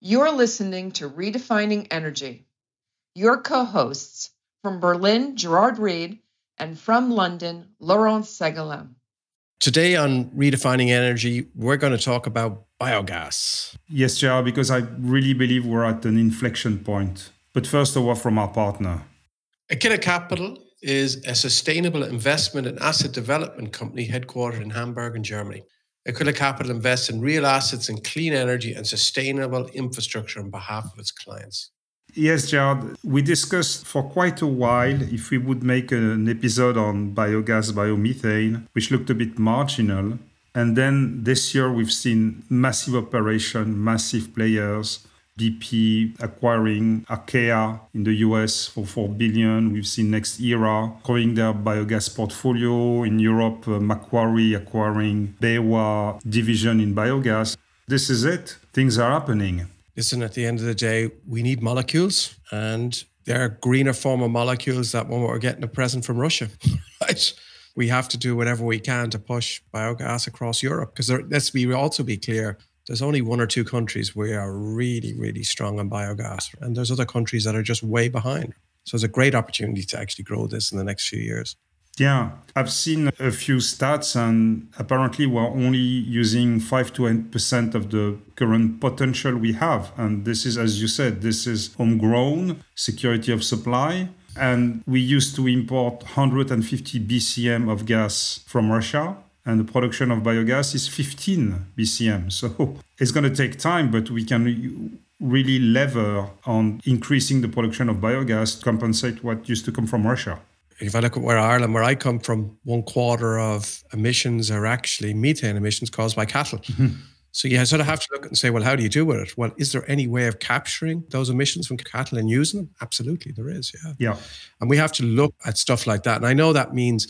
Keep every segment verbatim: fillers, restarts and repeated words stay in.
You're listening to Redefining Energy. Your co-hosts from Berlin, Gerard Reid, and from London, Laurence Ségalem. Today on Redefining Energy, we're going to talk about biogas. Yes, Gerard, because I really believe we're at an inflection point. But first, a word from our partner. Aquila Capital is a sustainable investment and asset development company headquartered in Hamburg in Germany. Aquila Capital invests in real assets in clean energy and sustainable infrastructure on behalf of its clients. Yes, Gerard, we discussed for quite a while if we would make an episode on biogas, biomethane, which looked a bit marginal. And then this year we've seen massive operation, massive players, B P acquiring Archaea in the U S for four billion dollars. We've seen Next Era growing their biogas portfolio. In Europe, Macquarie acquiring Bewa division in biogas. This is it. Things are happening. Listen, at the end of the day, we need molecules, and there are greener form of molecules than what we're getting at present from Russia. Right? We have to do whatever we can to push biogas across Europe, because let's be also be clear, there's only one or two countries where are really, really strong on biogas. And there's other countries that are just way behind. So it's a great opportunity to actually grow this in the next few years. Yeah, I've seen a few stats, and apparently we're only using five to eight percent of the current potential we have. And this is, as you said, this is homegrown, security of supply. And we used to import one hundred fifty B C M of gas from Russia. And the production of biogas is fifteen B C M. So it's going to take time, but we can really lever on increasing the production of biogas to compensate what used to come from Russia. If I look at where Ireland, where I come from, one quarter of emissions are actually methane emissions caused by cattle. Mm-hmm. So you sort of have to look and say, well, how do you do with it? Well, is there any way of capturing those emissions from cattle and using them? Absolutely, there is. Yeah. Yeah. And we have to look at stuff like that. And I know that means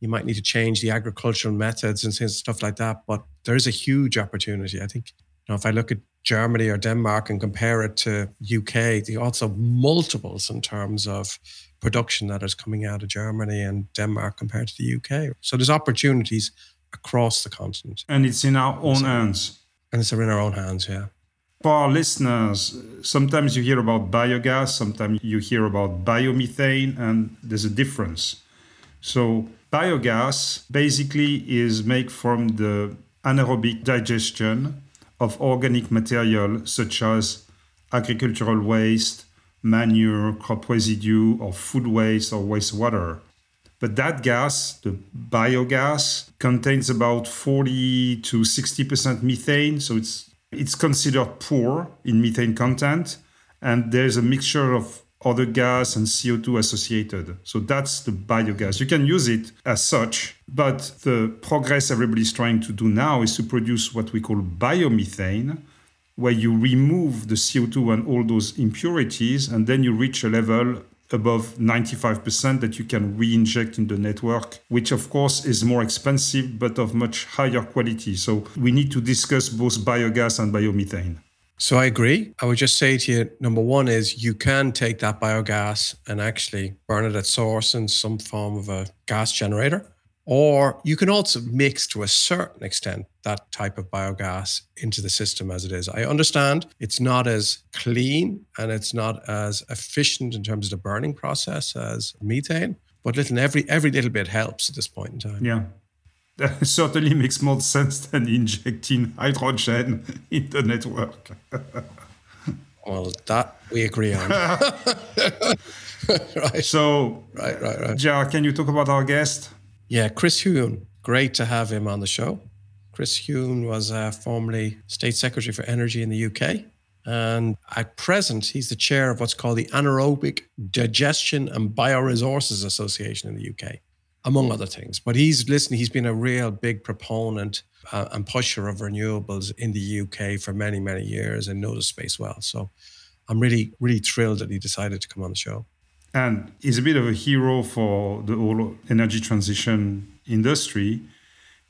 you might need to change the agricultural methods and stuff like that, but there is a huge opportunity. I think, you know, if I look at Germany or Denmark and compare it to U K, they also have multiples in terms of production that is coming out of Germany and Denmark compared to the U K. So there's opportunities across the continent. And it's in our own so, hands. And it's in our own hands, yeah. For our listeners, sometimes you hear about biogas, sometimes you hear about biomethane, and there's a difference. So biogas basically is made from the anaerobic digestion of organic material such as agricultural waste, manure, crop residue, or food waste or wastewater. But that gas, the biogas, contains about forty to sixty percent methane, so it's it's considered poor in methane content, and there's a mixture of other gas and C O two associated. So that's the biogas. You can use it as such, but the progress everybody's trying to do now is to produce what we call biomethane, where you remove the C O two and all those impurities, and then you reach a level above ninety-five percent that you can re-inject in the network, which of course is more expensive, but of much higher quality. So we need to discuss both biogas and biomethane. So I agree. I would just say to you, number one is you can take that biogas and actually burn it at source in some form of a gas generator, or you can also mix to a certain extent that type of biogas into the system as it is. I understand it's not as clean and it's not as efficient in terms of the burning process as methane, but little, every every little bit helps at this point in time. Yeah. That certainly makes more sense than injecting hydrogen in the network. Well, that we agree on. Right. So, right, right, right. Ja, can you talk about our guest? Yeah, Chris Huhn. Great to have him on the show. Chris Huhn was uh, formerly State Secretary for Energy in the U K. And at present, he's the chair of what's called the Anaerobic Digestion and Bioresources Association in the U K, among other things. But he's listening, he's been a real big proponent uh, and pusher of renewables in the U K for many, many years and knows the space well. So I'm really, really thrilled that he decided to come on the show. And he's a bit of a hero for the whole energy transition industry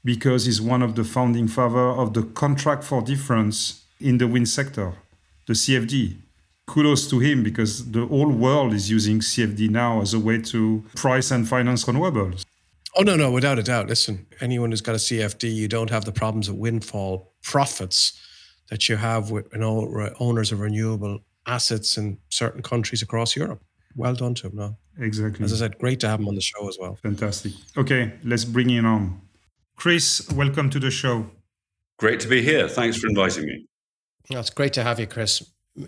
because he's one of the founding fathers of the Contract for Difference in the wind sector, the C F D. Kudos to him because the whole world is using C F D now as a way to price and finance renewables. Oh, no, no, without a doubt. Listen, anyone who's got a C F D, you don't have the problems of windfall profits that you have with, you know, owners of renewable assets in certain countries across Europe. Well done to him, no? Exactly. As I said, great to have him on the show as well. Fantastic. Okay, let's bring him on. Chris, welcome to the show. Great to be here. Thanks for inviting me. Well, it's great to have you, Chris.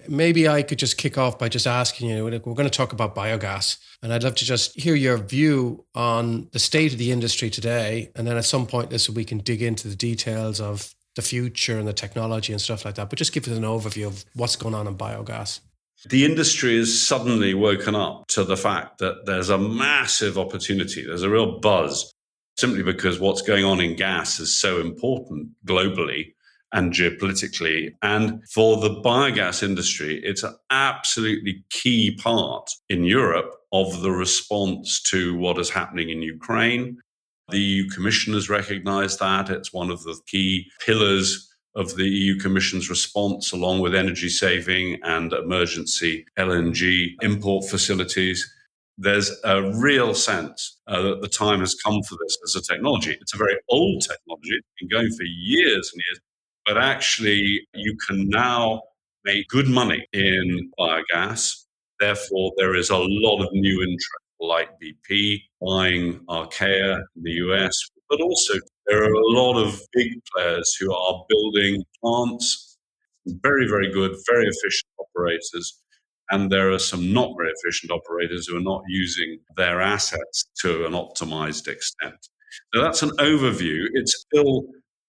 Maybe I could just kick off by just asking you, we're going to talk about biogas, and I'd love to just hear your view on the state of the industry today. And then at some point this week, we can dig into the details of the future and the technology and stuff like that. But just give us an overview of what's going on in biogas. The industry has suddenly woken up to the fact that there's a massive opportunity. There's a real buzz simply because what's going on in gas is so important globally and geopolitically. And for the biogas industry, it's an absolutely key part in Europe of the response to what is happening in Ukraine. The E U Commission has recognised that. It's one of the key pillars of the E U Commission's response, along with energy saving and emergency L N G import facilities. There's a real sense uh, that the time has come for this as a technology. It's a very old technology. It's been going for years and years. But actually, you can now make good money in biogas. Therefore, there is a lot of new interest, like B P buying Archaea in the U S. But also, there are a lot of big players who are building plants, very, very good, very efficient operators. And there are some not very efficient operators who are not using their assets to an optimized extent. Now, that's an overview. It's still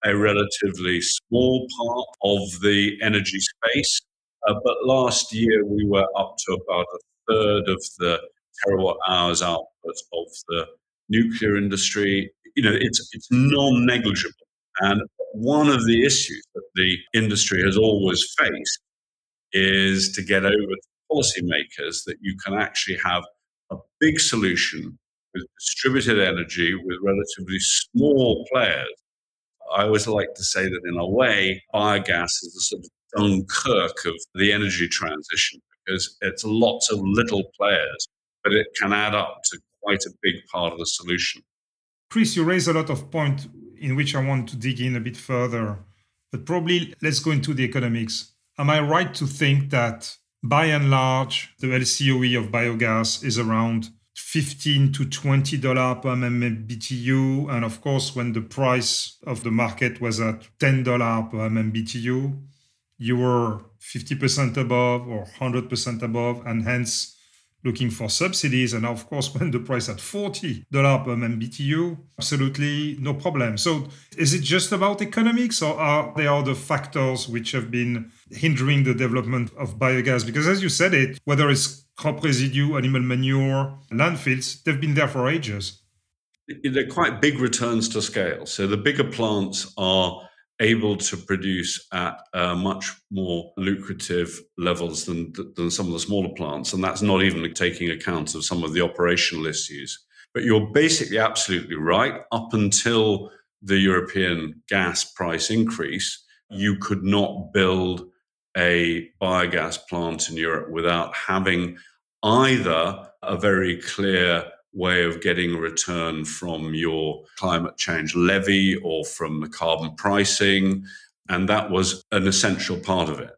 a relatively small part of the energy space. Uh, but last year, we were up to about a third of the terawatt hours output of the nuclear industry. You know, it's it's non-negligible. And one of the issues that the industry has always faced is to get over to policymakers that you can actually have a big solution with distributed energy with relatively small players. I always like to say that, in a way, biogas is the sort of Dunkirk of the energy transition, because it's lots of little players, but it can add up to quite a big part of the solution. Chris, you raise a lot of points in which I want to dig in a bit further, but probably let's go into the economics. Am I right to think that, by and large, the L C O E of biogas is around fifteen to twenty dollars per M M B T U? And of course, when the price of the market was at ten dollars per M M B T U, you were fifty percent above or one hundred percent above, and hence looking for subsidies. And of course, when the price at forty dollars per M M B T U, absolutely no problem. So is it just about economics, or are there other factors which have been hindering the development of biogas? Because as you said it, whether it's crop residue, animal manure, landfills, they've been there for ages. They're quite big returns to scale. So the bigger plants are able to produce at uh, much more lucrative levels than, than some of the smaller plants. And that's not even taking account of some of the operational issues. But you're basically absolutely right. Up until the European gas price increase, you could not build a biogas plant in Europe without having either a very clear way of getting a return from your climate change levy or from the carbon pricing. And that was an essential part of it.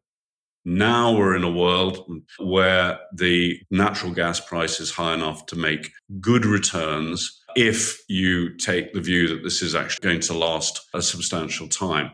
Now we're in a world where the natural gas price is high enough to make good returns if you take the view that this is actually going to last a substantial time.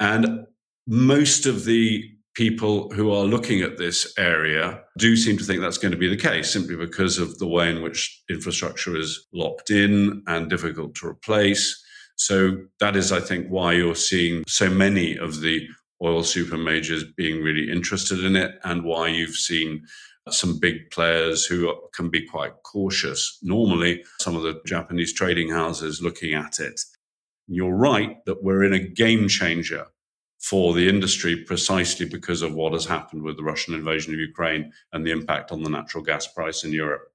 And most of the people who are looking at this area do seem to think that's going to be the case, simply because of the way in which infrastructure is locked in and difficult to replace. So that is, I think, why you're seeing so many of the oil super majors being really interested in it, and why you've seen some big players who can be quite cautious. Normally, some of the Japanese trading houses looking at it. You're right that we're in a game changer for the industry, precisely because of what has happened with the Russian invasion of Ukraine and the impact on the natural gas price in Europe.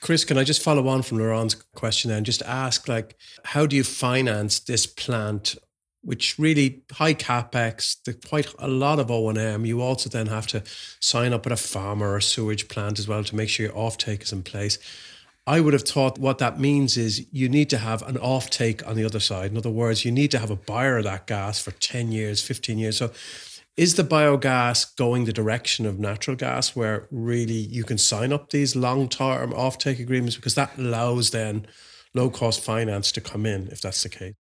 Chris, can I just follow on from Laurent's question and just ask, like, how do you finance this plant, which really high capex, the, quite a lot of O and M? You also then have to sign up with a farmer or sewage plant as well to make sure your offtake is in place. I would have thought what that means is you need to have an offtake on the other side. In other words, you need to have a buyer of that gas for ten years, fifteen years. So Is the biogas going the direction of natural gas where really you can sign up these long-term offtake agreements because that allows then low-cost finance to come in if that's the case?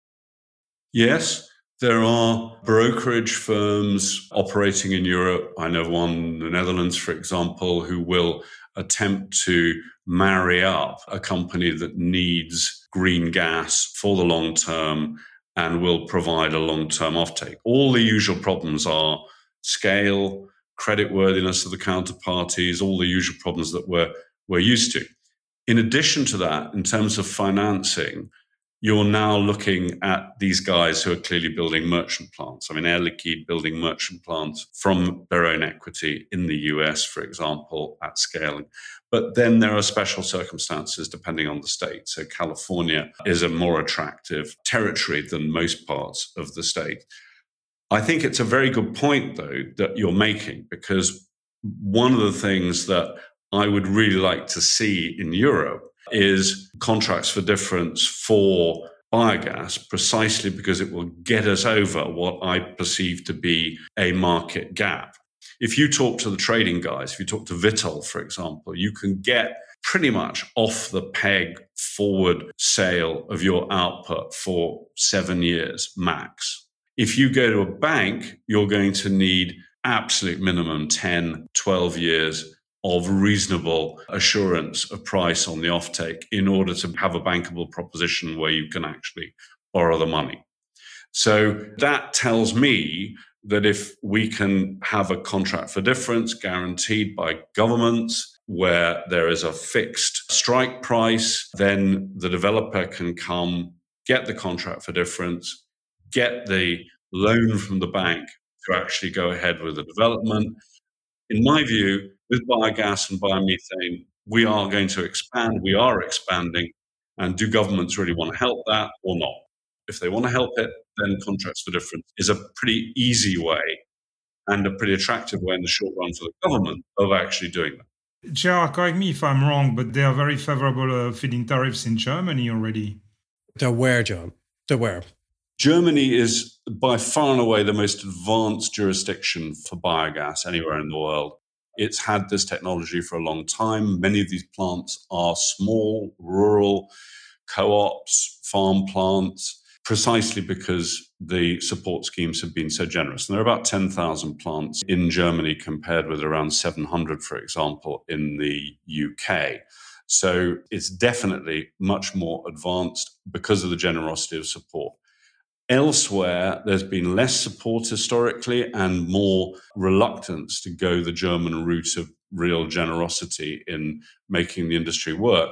Yes, there are brokerage firms operating in Europe. I know one in the Netherlands, for example, who will attempt to marry up a company that needs green gas for the long term and will provide a long-term offtake. All the usual problems are scale, creditworthiness of the counterparties, all the usual problems that we're, we're used to. In addition to that, in terms of financing, you're now looking at these guys who are clearly building merchant plants. I mean, Air Liquide building merchant plants from their own equity in the U S, for example, at scaling. But then there are special circumstances depending on the state. So California is a more attractive territory than most parts of the state. I think it's a very good point, though, that you're making, because one of the things that I would really like to see in Europe is contracts for difference for biogas, precisely because it will get us over what I perceive to be a market gap. If you talk to the trading guys, if you talk to Vitol, for example, you can get pretty much off the peg forward sale of your output for seven years max. If you go to a bank, you're going to need absolute minimum ten, twelve years of reasonable assurance of price on the offtake in order to have a bankable proposition where you can actually borrow the money. So that tells me that if we can have a contract for difference guaranteed by governments where there is a fixed strike price, then the developer can come, get the contract for difference, get the loan from the bank to actually go ahead with the development. In my view, with biogas and biomethane, we are going to expand, we are expanding, and do governments really want to help that or not? If they want to help it, then contracts for difference is a pretty easy way and a pretty attractive way in the short run for the government of actually doing that. Gerard, correct me if I'm wrong, but there are very favorable uh, feed-in tariffs in Germany already. There were, John. There were. Germany is by far and away the most advanced jurisdiction for biogas anywhere in the world. It's had this technology for a long time. Many of these plants are small, rural, co-ops, farm plants, precisely because the support schemes have been so generous. And there are about ten thousand plants in Germany compared with around seven hundred, for example, in the U K. So it's definitely much more advanced because of the generosity of support. Elsewhere, there's been less support historically and more reluctance to go the German route of real generosity in making the industry work.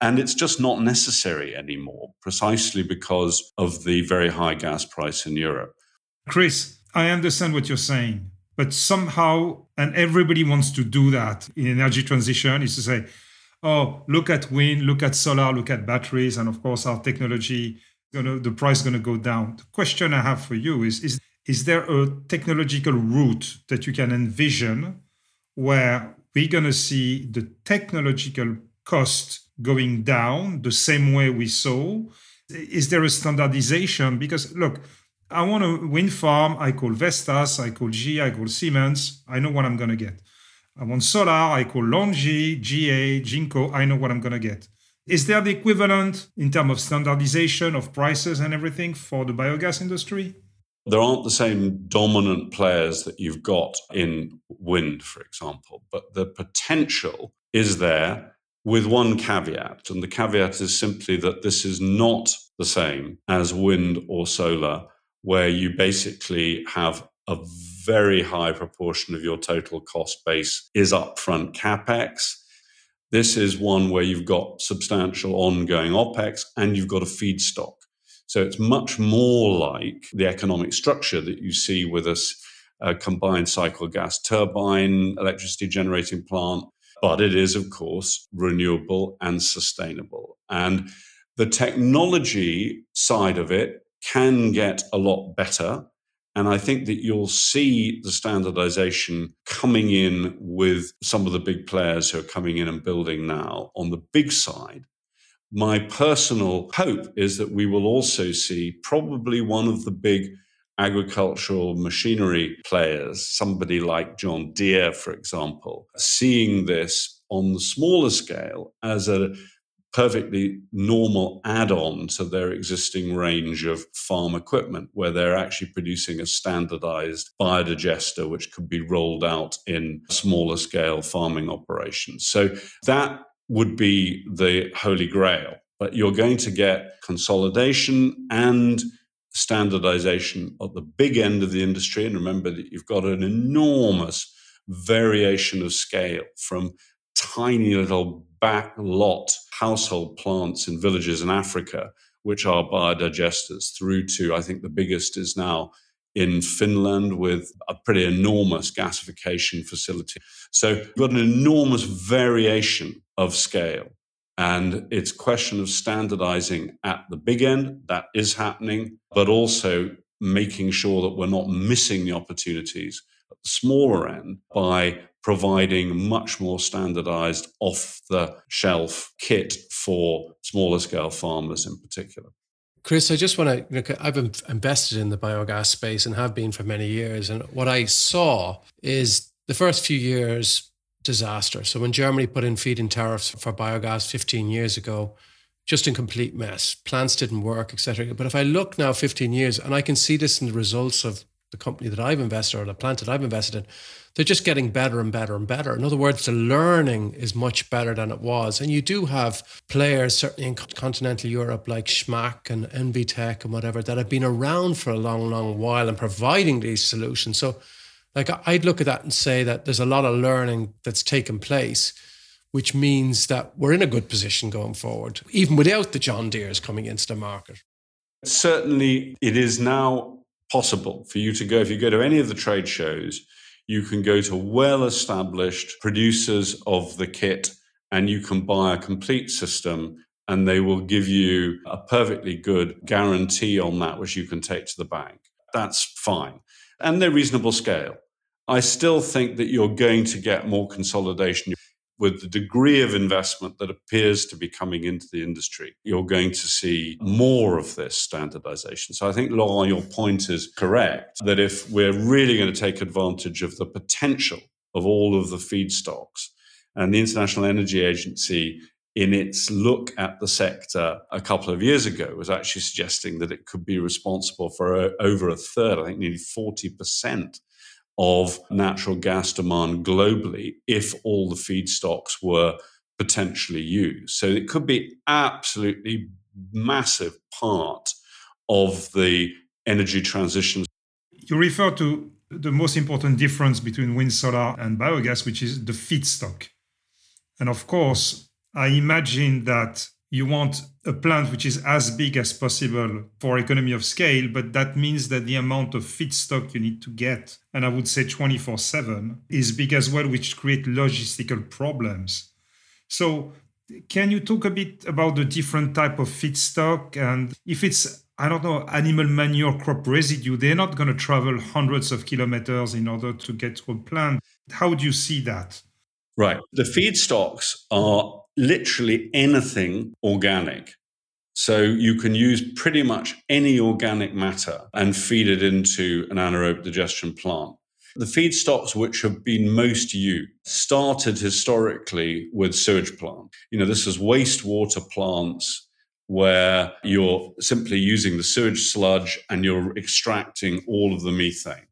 And it's just not necessary anymore, precisely because of the very high gas price in Europe. Chris, I understand what you're saying, but somehow, and everybody wants to do that in energy transition, is to say, oh, look at wind, look at solar, look at batteries, and of course our technology, Gonna, the price is going to go down. The question I have for you is, is, is there a technological route that you can envision where we're going to see the technological cost going down the same way we saw? Is there a standardization? Because look, I want a wind farm. I call Vestas, I call G E, I call Siemens. I know what I'm going to get. I want solar. I call Longi, G E, Jinko. I know what I'm going to get. Is there the equivalent in terms of standardization of prices and everything for the biogas industry? There aren't the same dominant players that you've got in wind, for example, but the potential is there with one caveat. And the caveat is simply that this is not the same as wind or solar, where you basically have a very high proportion of your total cost base is upfront CapEx. This is one where you've got substantial ongoing OPEX and you've got a feedstock. So it's much more like the economic structure that you see with a, a combined cycle gas turbine, electricity generating plant, but it is, of course, renewable and sustainable. And the technology side of it can get a lot better. And I think that you'll see the standardization coming in with some of the big players who are coming in and building now on the big side. My personal hope is that we will also see probably one of the big agricultural machinery players, somebody like John Deere, for example, seeing this on the smaller scale as a perfectly normal add-on to their existing range of farm equipment, where they're actually producing a standardized biodigester, which could be rolled out in smaller scale farming operations. So that would be the holy grail. But you're going to get consolidation and standardization at the big end of the industry. And remember that you've got an enormous variation of scale from tiny little back lot household plants in villages in Africa, which are biodigesters, through to, I think the biggest is now in Finland with a pretty enormous gasification facility. So you've got an enormous variation of scale. And it's a question of standardizing at the big end. That is happening, but also making sure that we're not missing the opportunities at the smaller end by providing much more standardized off-the-shelf kit for smaller-scale farmers in particular. Chris, I just want to look at, I've invested in the biogas space and have been for many years. And what I saw is the first few years, disaster. So when Germany put in feed-in tariffs for biogas fifteen years ago, just in complete mess. Plants didn't work, et cetera. But if I look now fifteen years, and I can see this in the results of the company that I've invested or the plant that I've invested in, they're just getting better and better and better. In other words, the learning is much better than it was. And you do have players, certainly in continental Europe, like Schmack and Envitec and whatever, that have been around for a long, long while and providing these solutions. So Like I'd look at that and say that there's a lot of learning that's taken place, which means that we're in a good position going forward, even without the John Deere's coming into the market. Certainly, it is now possible for you to go, if you go to any of the trade shows, you can go to well-established producers of the kit and you can buy a complete system and they will give you a perfectly good guarantee on that, which you can take to the bank. That's fine. And they're reasonable scale. I still think that you're going to get more consolidation with the degree of investment that appears to be coming into the industry. You're going to see more of this standardization. So I think, Laurent, your point is correct, that if we're really going to take advantage of the potential of all of the feedstocks, and the International Energy Agency, in its look at the sector a couple of years ago, was actually suggesting that it could be responsible for over a third, I think nearly forty percent of natural gas demand globally if all the feedstocks were potentially used. So it could be absolutely massive part of the energy transition. You refer to the most important difference between wind, solar and biogas, which is the feedstock. And of course, I imagine that you want a plant which is as big as possible for economy of scale, but that means that the amount of feedstock you need to get, and I would say twenty-four seven, is big as well, which create logistical problems. So can you talk a bit about the different type of feedstock? And if it's, I don't know, animal manure, crop residue, they're not going to travel hundreds of kilometers in order to get to a plant. How do you see that? Right. The feedstocks are literally anything organic. So you can use pretty much any organic matter and feed it into an anaerobic digestion plant. The feedstocks which have been most used started historically with sewage plants. You know, this is wastewater plants where you're simply using the sewage sludge and you're extracting all of the methane.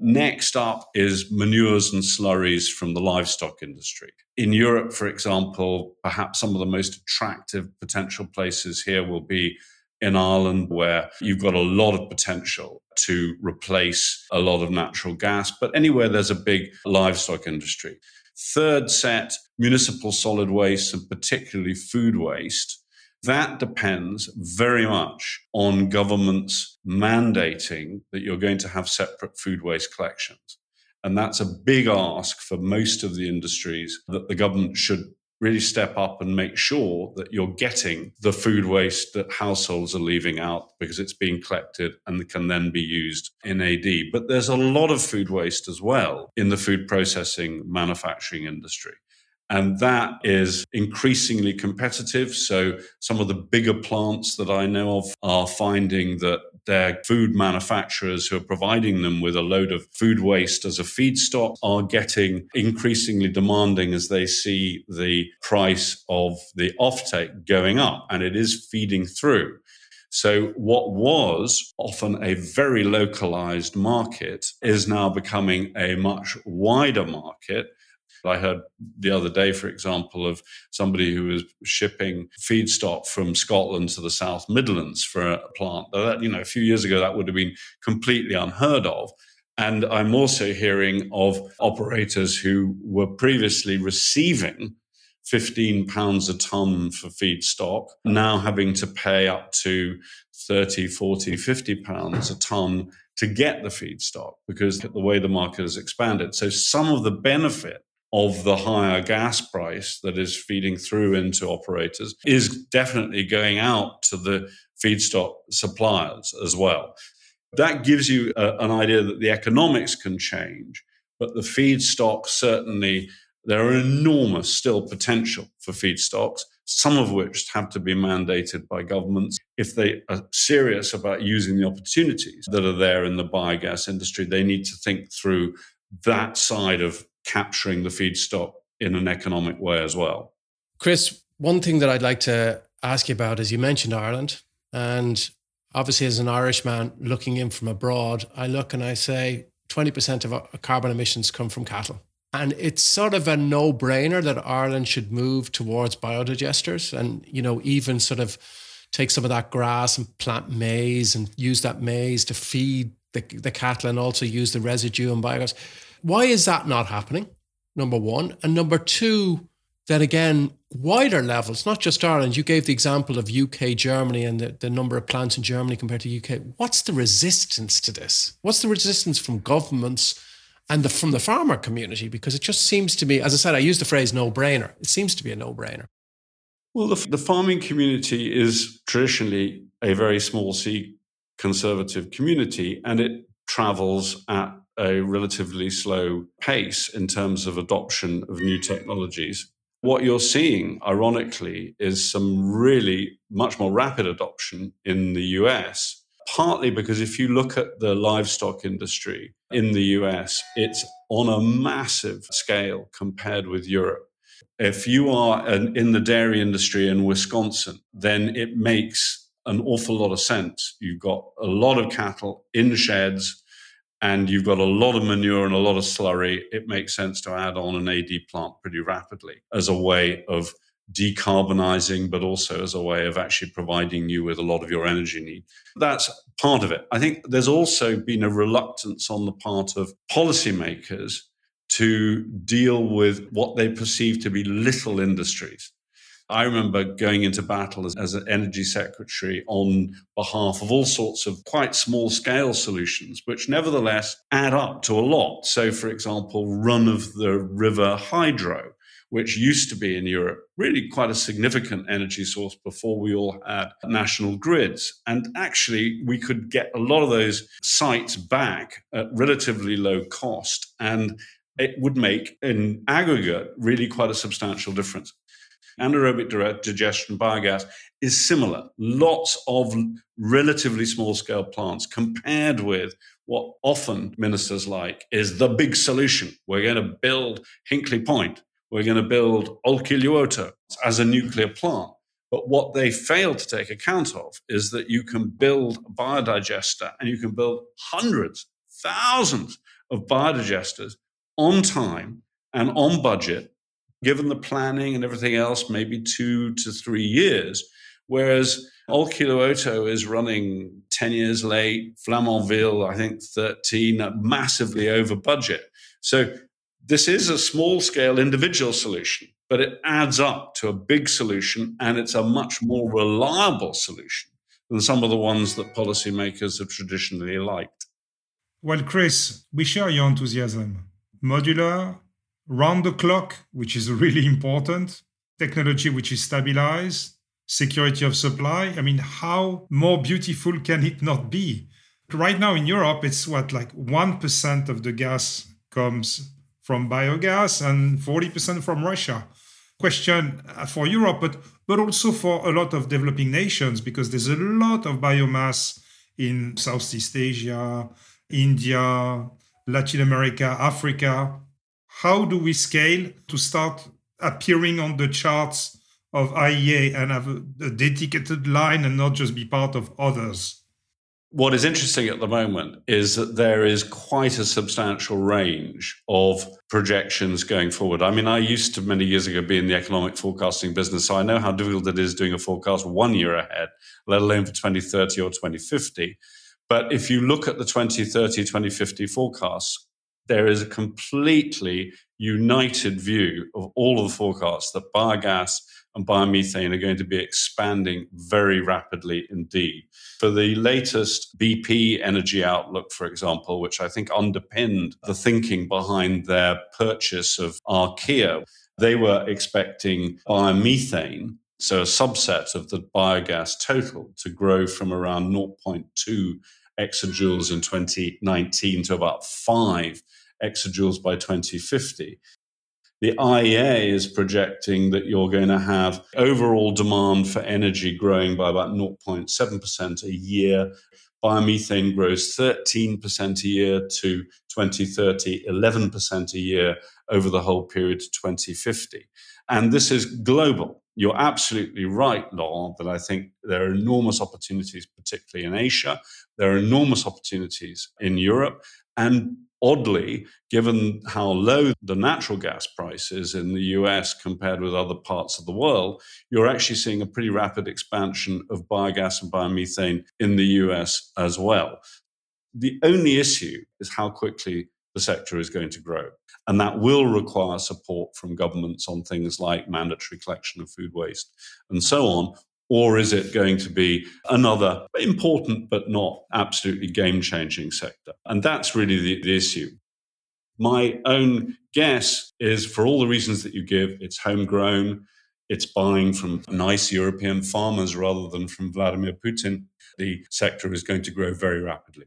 Next up is manures and slurries from the livestock industry. In Europe, for example, perhaps some of the most attractive potential places here will be in Ireland, where you've got a lot of potential to replace a lot of natural gas, but anywhere there's a big livestock industry. Third set, municipal solid waste and particularly food waste. That depends very much on governments mandating that you're going to have separate food waste collections. And that's a big ask for most of the industries, that the government should really step up and make sure that you're getting the food waste that households are leaving out because it's being collected and can then be used in A D. But there's a lot of food waste as well in the food processing manufacturing industry. And that is increasingly competitive. So some of the bigger plants that I know of are finding that their food manufacturers who are providing them with a load of food waste as a feedstock are getting increasingly demanding as they see the price of the offtake going up, and it is feeding through. So what was often a very localized market is now becoming a much wider market. I heard the other day, for example, of somebody who was shipping feedstock from Scotland to the South Midlands for a plant. That, you know, a few years ago, that would have been completely unheard of. And I'm also hearing of operators who were previously receiving fifteen pounds a tonne for feedstock, now having to pay up to thirty, forty, fifty pounds a tonne to get the feedstock because of the way the market has expanded. So some of the benefit of the higher gas price that is feeding through into operators is definitely going out to the feedstock suppliers as well. That gives you a, an idea that the economics can change, but the feedstock certainly, there are enormous still potential for feedstocks, some of which have to be mandated by governments. If they are serious about using the opportunities that are there in the biogas industry, they need to think through that side of capturing the feedstock in an economic way as well. Chris, one thing that I'd like to ask you about is you mentioned Ireland, and obviously as an Irishman looking in from abroad, I look and I say twenty percent of our carbon emissions come from cattle. And it's sort of a no-brainer that Ireland should move towards biodigesters and, you know, even sort of take some of that grass and plant maize and use that maize to feed the, the cattle and also use the residue and biogas. Why is that not happening? Number one. And number two, then again, wider levels, not just Ireland. You gave the example of U K, Germany, and the, the number of plants in Germany compared to U K. What's the resistance to this? What's the resistance from governments and the, from the farmer community? Because it just seems to me, as I said, I use the phrase no-brainer. It seems to be a no-brainer. Well, the, the farming community is traditionally a very small C conservative community, and it travels at a relatively slow pace in terms of adoption of new technologies. What you're seeing, ironically, is some really much more rapid adoption in the U S, partly because if you look at the livestock industry in the U S, it's on a massive scale compared with Europe. If you are an, in the dairy industry in Wisconsin, then it makes an awful lot of sense. You've got a lot of cattle in sheds, and you've got a lot of manure and a lot of slurry. It makes sense to add on an A D plant pretty rapidly as a way of decarbonizing, but also as a way of actually providing you with a lot of your energy need. That's part of it. I think there's also been a reluctance on the part of policymakers to deal with what they perceive to be little industries. I remember going into battle as, as an energy secretary on behalf of all sorts of quite small scale solutions, which nevertheless add up to a lot. So, for example, run of the river hydro, which used to be in Europe, really quite a significant energy source before we all had national grids. And actually, we could get a lot of those sites back at relatively low cost, and it would make, in aggregate, really quite a substantial difference. Anaerobic digestion biogas is similar. Lots of relatively small-scale plants compared with what often ministers like is the big solution. We're going to build Hinkley Point. We're going to build Olkiluoto as a nuclear plant. But what they fail to take account of is that you can build a biodigester and you can build hundreds, thousands of biodigesters on time and on budget, given the planning and everything else, maybe two to three years. Whereas Olkiluoto is running ten years late, Flamanville, I think thirteen, massively over budget. So this is a small-scale individual solution, but it adds up to a big solution, and it's a much more reliable solution than some of the ones that policymakers have traditionally liked. Well, Chris, we share your enthusiasm. Modular, round the clock, which is really important, technology which is stabilized, security of supply. I mean, how more beautiful can it not be? Right now in Europe, it's what, like one percent of the gas comes from biogas and forty percent from Russia. Question for Europe, but, but also for a lot of developing nations, because there's a lot of biomass in Southeast Asia, India, Latin America, Africa. How do we scale to start appearing on the charts of I E A and have a dedicated line and not just be part of others? What is interesting at the moment is that there is quite a substantial range of projections going forward. I mean, I used to many years ago be in the economic forecasting business, so I know how difficult it is doing a forecast one year ahead, let alone for twenty thirty or twenty fifty. But if you look at the twenty thirty, twenty fifty forecasts, there is a completely united view of all of the forecasts that biogas and biomethane are going to be expanding very rapidly indeed. For the latest B P energy outlook, for example, which I think underpinned the thinking behind their purchase of Archaea, they were expecting biomethane, so a subset of the biogas total, to grow from around zero point two exajoules in twenty nineteen to about five exajoules by twenty fifty. The I E A is projecting that you're going to have overall demand for energy growing by about zero point seven percent a year. Biomethane grows thirteen percent a year to twenty thirty, eleven percent a year over the whole period to twenty fifty. And this is global. You're absolutely right, Laurent, that I think there are enormous opportunities, particularly in Asia. There are enormous opportunities in Europe. And oddly, given how low the natural gas price is in the U S compared with other parts of the world, you're actually seeing a pretty rapid expansion of biogas and biomethane in the U S as well. The only issue is how quickly the sector is going to grow. And that will require support from governments on things like mandatory collection of food waste and so on. Or is it going to be another important but not absolutely game-changing sector? And that's really the, the issue. My own guess is, for all the reasons that you give, it's homegrown, it's buying from nice European farmers rather than from Vladimir Putin. The sector is going to grow very rapidly.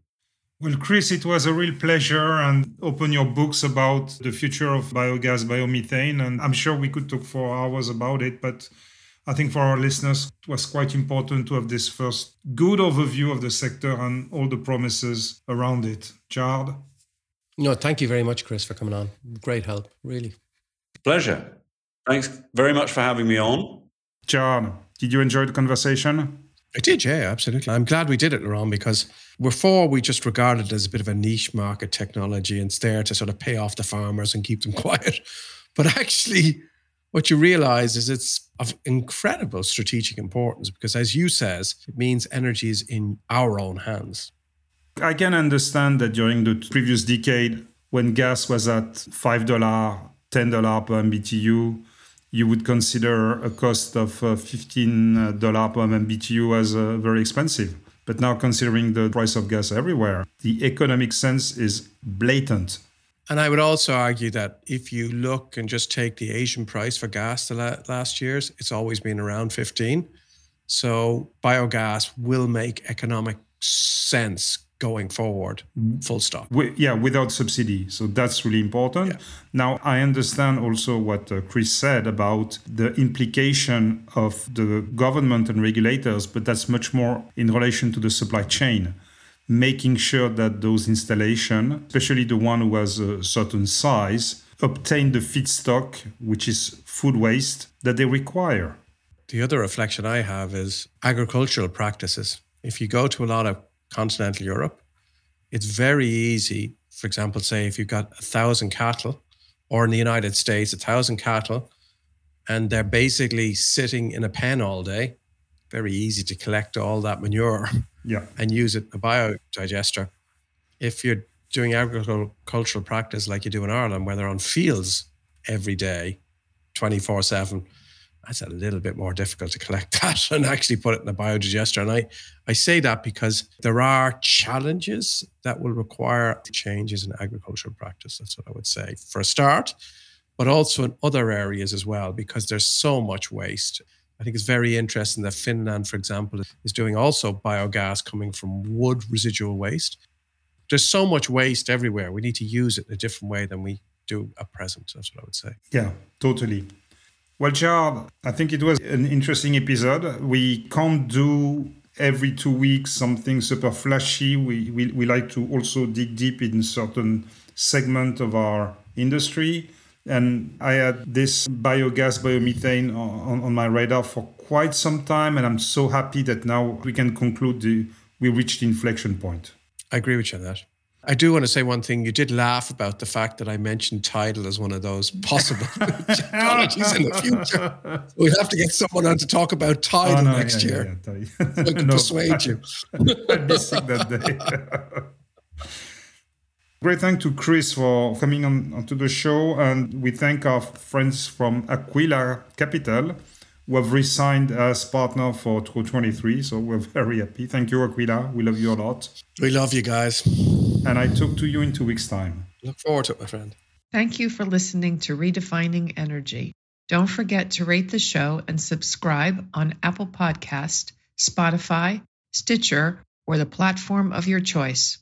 Well, Chris, it was a real pleasure, and open your books about the future of biogas, biomethane, and I'm sure we could talk for hours about it, but I think for our listeners, it was quite important to have this first good overview of the sector and all the promises around it. Gerard? No, thank you very much, Chris, for coming on. Great help, really. Pleasure. Thanks very much for having me on. Gerard, did you enjoy the conversation? I did, yeah, absolutely. I'm glad we did it, Laurent, because before we just regarded it as a bit of a niche market technology and it's there to sort of pay off the farmers and keep them quiet. But actually, what you realize is it's of incredible strategic importance because, as you says, it means energy is in our own hands. I can understand that during the previous decade, when gas was at five dollars, ten dollars per M B T U, you would consider a cost of fifteen dollars per M B T U as uh, very expensive. But now, considering the price of gas everywhere, the economic sense is blatant. And I would also argue that if you look and just take the Asian price for gas the la- last year's, it's always been around fifteen. So biogas will make economic sense going forward, full stop. We, yeah, without subsidy. So that's really important. Yeah. Now, I understand also what uh, Chris said about the implication of the government and regulators, but that's much more in relation to the supply chain, making sure that those installations, especially the one who has a certain size, obtain the feedstock, which is food waste, that they require. The other reflection I have is agricultural practices. If you go to a lot of continental Europe, it's very easy, for example, say if you've got a thousand cattle, or in the United States, a thousand cattle, and they're basically sitting in a pen all day, very easy to collect all that manure. Yeah. And use it a biodigester. If you're doing agricultural practice like you do in Ireland, where they're on fields every day, twenty-four seven, that's a little bit more difficult to collect that and actually put it in a biodigester. And I, I say that because there are challenges that will require changes in agricultural practice. That's what I would say for a start, but also in other areas as well, because there's so much waste. I think it's very interesting that Finland, for example, is doing also biogas coming from wood residual waste. There's so much waste everywhere. We need to use it in a different way than we do at present. That's what I would say. Yeah, totally. Well, Gerard, I think it was an interesting episode. We can't do every two weeks something super flashy. We, we, we like to also dig deep in certain segment of our industry. And I had this biogas, biomethane on, on my radar for quite some time. And I'm so happy that now we can conclude the, we reached the inflection point. I agree with you on that. I do want to say one thing. You did laugh about the fact that I mentioned tidal as one of those possible technologies in the future. We'll have to get someone on to talk about tidal oh, no, next yeah, year. Yeah, yeah. So I can no, persuade you. I'm missing that day. Great thanks to Chris for coming on, on to the show. And we thank our friends from Aquila Capital who have resigned as partner for twenty twenty-three. So we're very happy. Thank you, Aquila. We love you a lot. We love you guys. And I talk to you in two weeks' time. Look forward to it, my friend. Thank you for listening to Redefining Energy. Don't forget to rate the show and subscribe on Apple Podcast, Spotify, Stitcher, or the platform of your choice.